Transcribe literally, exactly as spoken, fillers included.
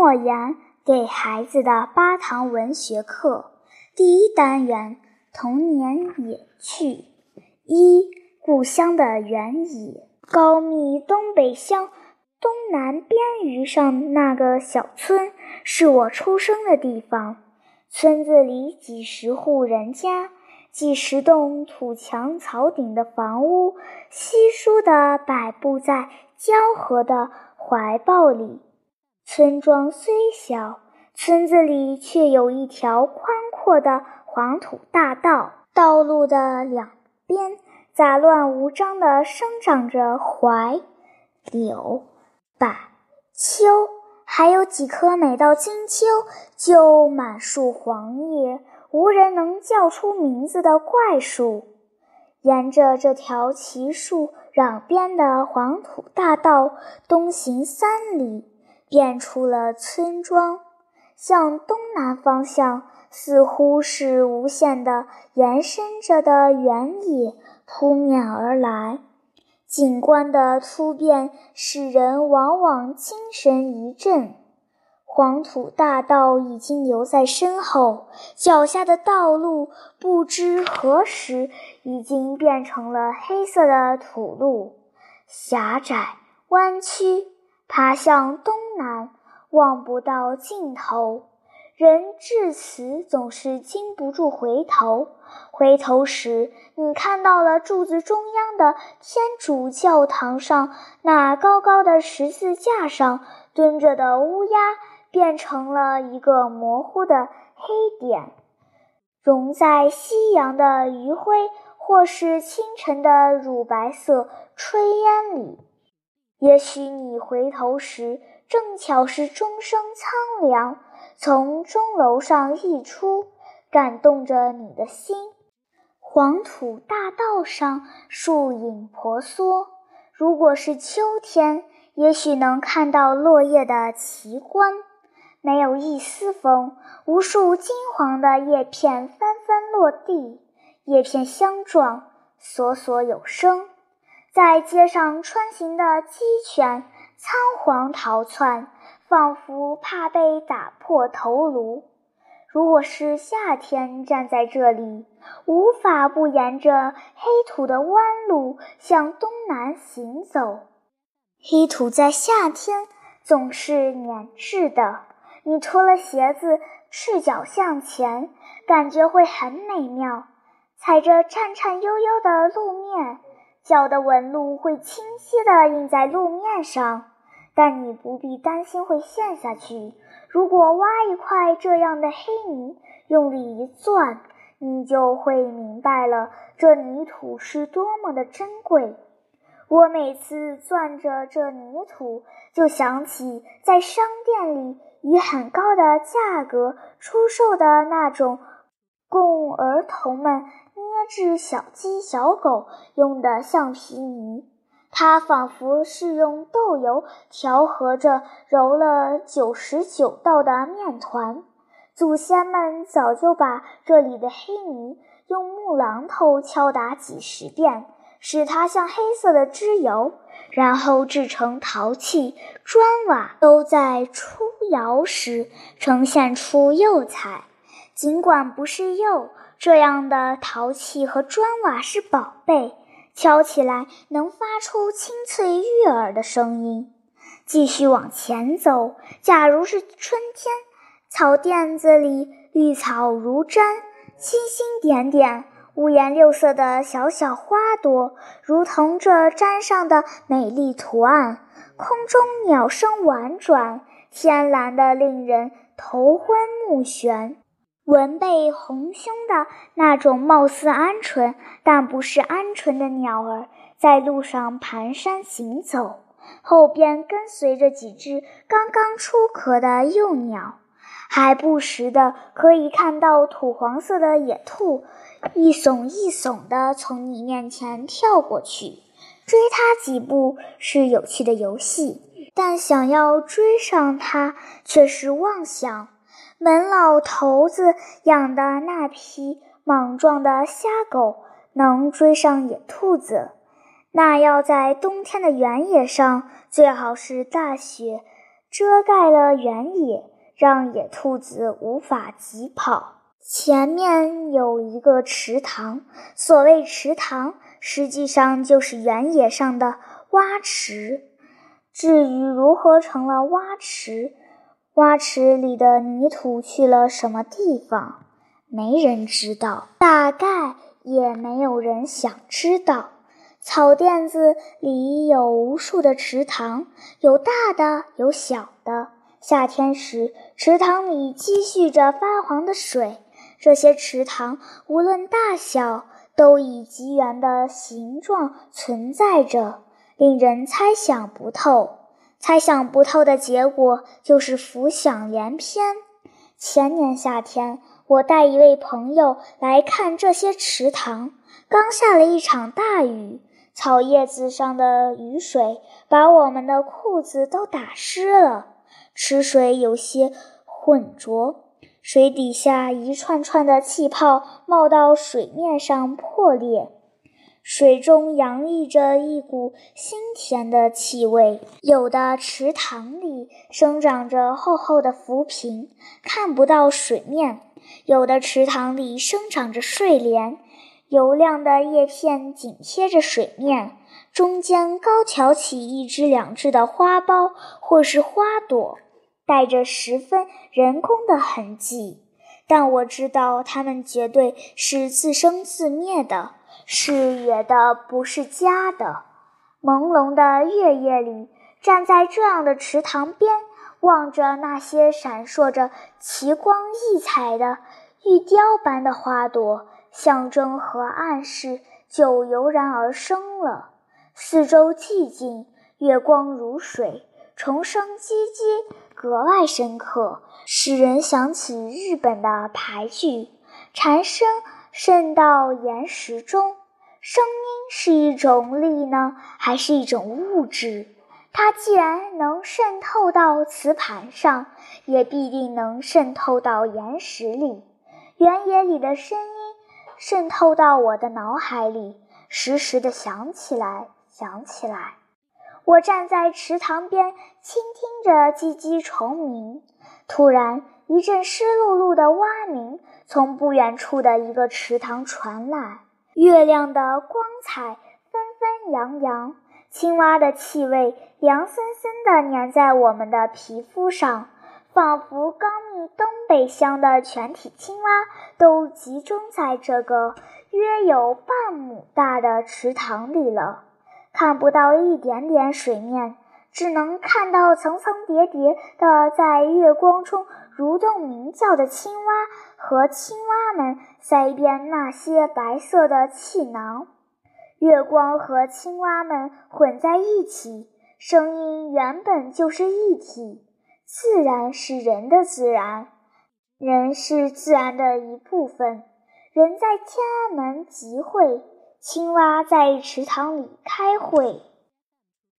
莫言给孩子的八堂文学课，第一单元童年野趣一，故乡的原野。高密东北乡东南边隅上那个小村是我出生的地方，村子里几十户人家，几十栋土墙草顶的房屋稀疏地摆布在交河的怀抱里。村庄虽小，村子里却有一条宽阔的黄土大道，道路的两边杂乱无章地生长着槐、柳、柏、秋，还有几棵每到金秋就满树黄叶，无人能叫出名字的怪树。沿着这条奇树壤边的黄土大道东行三里，便出了村庄。向东南方向似乎是无限的延伸着的原野扑面而来，景观的突变使人往往精神一振。黄土大道已经留在身后，脚下的道路不知何时已经变成了黑色的土路，狭窄弯曲，爬向东南，望不到尽头。人至此总是禁不住回头，回头时你看到了柱子中央的天主教堂上那高高的十字架上蹲着的乌鸦，变成了一个模糊的黑点，融在夕阳的余晖或是清晨的乳白色炊烟里。也许你回头时正巧是钟声苍凉从钟楼上溢出，感动着你的心。黄土大道上树影婆娑，如果是秋天，也许能看到落叶的奇观。没有一丝风，无数金黄的叶片纷纷落地，叶片相撞，索索有声。在街上穿行的鸡犬仓皇逃窜，仿佛怕被打破头颅。如果是夏天，站在这里无法不沿着黑土的弯路向东南行走。黑土在夏天总是粘滞的，你脱了鞋子赤脚向前，感觉会很美妙。踩着颤颤悠悠的路面，脚的纹路会清晰地印在路面上，但你不必担心会陷下去。如果挖一块这样的黑泥，用力一攥，你就会明白了这泥土是多么的珍贵。我每次攥着这泥土，就想起在商店里以很高的价格出售的那种供儿童们捏制小鸡小狗用的橡皮泥，它仿佛是用豆油调和着揉了九十九道的面团。祖先们早就把这里的黑泥用木榔头敲打几十遍，使它像黑色的脂油，然后制成陶器、砖瓦，都在出窑时呈现出釉彩。尽管不是釉，这样的陶器和砖瓦是宝贝，敲起来能发出清脆悦耳的声音。继续往前走，假如是春天，草甸子里绿草如毡，星星点点，五颜六色的小小花朵如同这毡上的美丽图案。空中鸟声婉转，天蓝得令人头昏目眩。文背红胸的那种貌似鹌鹑但不是鹌鹑的鸟儿在路上蹒跚行走，后边跟随着几只刚刚出壳的幼鸟，还不时的可以看到土黄色的野兔一耸一耸地从你面前跳过去。追它几步是有趣的游戏，但想要追上它却是妄想。门老头子养的那批莽撞的瞎狗能追上野兔子，那要在冬天的原野上，最好是大雪遮盖了原野，让野兔子无法疾跑。前面有一个池塘，所谓池塘，实际上就是原野上的蛙池。至于如何成了蛙池，蛙池里的泥土去了什么地方，没人知道，大概也没有人想知道。草甸子里有无数的池塘，有大的，有小的。夏天时，池塘里积蓄着发黄的水，这些池塘无论大小，都以极圆的形状存在着，令人猜想不透。猜想不透的结果就是浮想联翩。前年夏天，我带一位朋友来看这些池塘，刚下了一场大雨，草叶子上的雨水把我们的裤子都打湿了，池水有些浑浊，水底下一串串的气泡冒到水面上破裂，水中洋溢着一股腥甜的气味。有的池塘里生长着厚厚的浮萍，看不到水面；有的池塘里生长着睡莲，油亮的叶片紧贴着水面，中间高挑起一只两只的花苞或是花朵，带着十分人工的痕迹。但我知道它们绝对是自生自灭的，是野的，不是家的。朦胧的月夜里，站在这样的池塘边，望着那些闪烁着奇光异彩的玉雕般的花朵，象征和暗示就油然而生了。四周寂静，月光如水，虫声唧唧格外深刻，使人想起日本的俳句，蝉声渗到岩石中。声音是一种力呢，还是一种物质？它既然能渗透到瓷盘上，也必定能渗透到岩石里。原野里的声音渗透到我的脑海里，时时地响起来，响起来。我站在池塘边，倾听着唧唧虫鸣。突然，一阵湿漉漉的蛙鸣从不远处的一个池塘传来，月亮的光彩纷纷扬扬，青蛙的气味凉森森地粘在我们的皮肤上，仿佛刚觅东北乡的全体青蛙都集中在这个约有半亩大的池塘里了。看不到一点点水面，只能看到层层叠叠的在月光中蠕动鸣叫的青蛙和青蛙们塞遍那些白色的气囊。月光和青蛙们混在一起，声音原本就是一体，自然是人的自然，人是自然的一部分。人在天安门集会，青蛙在池塘里开会。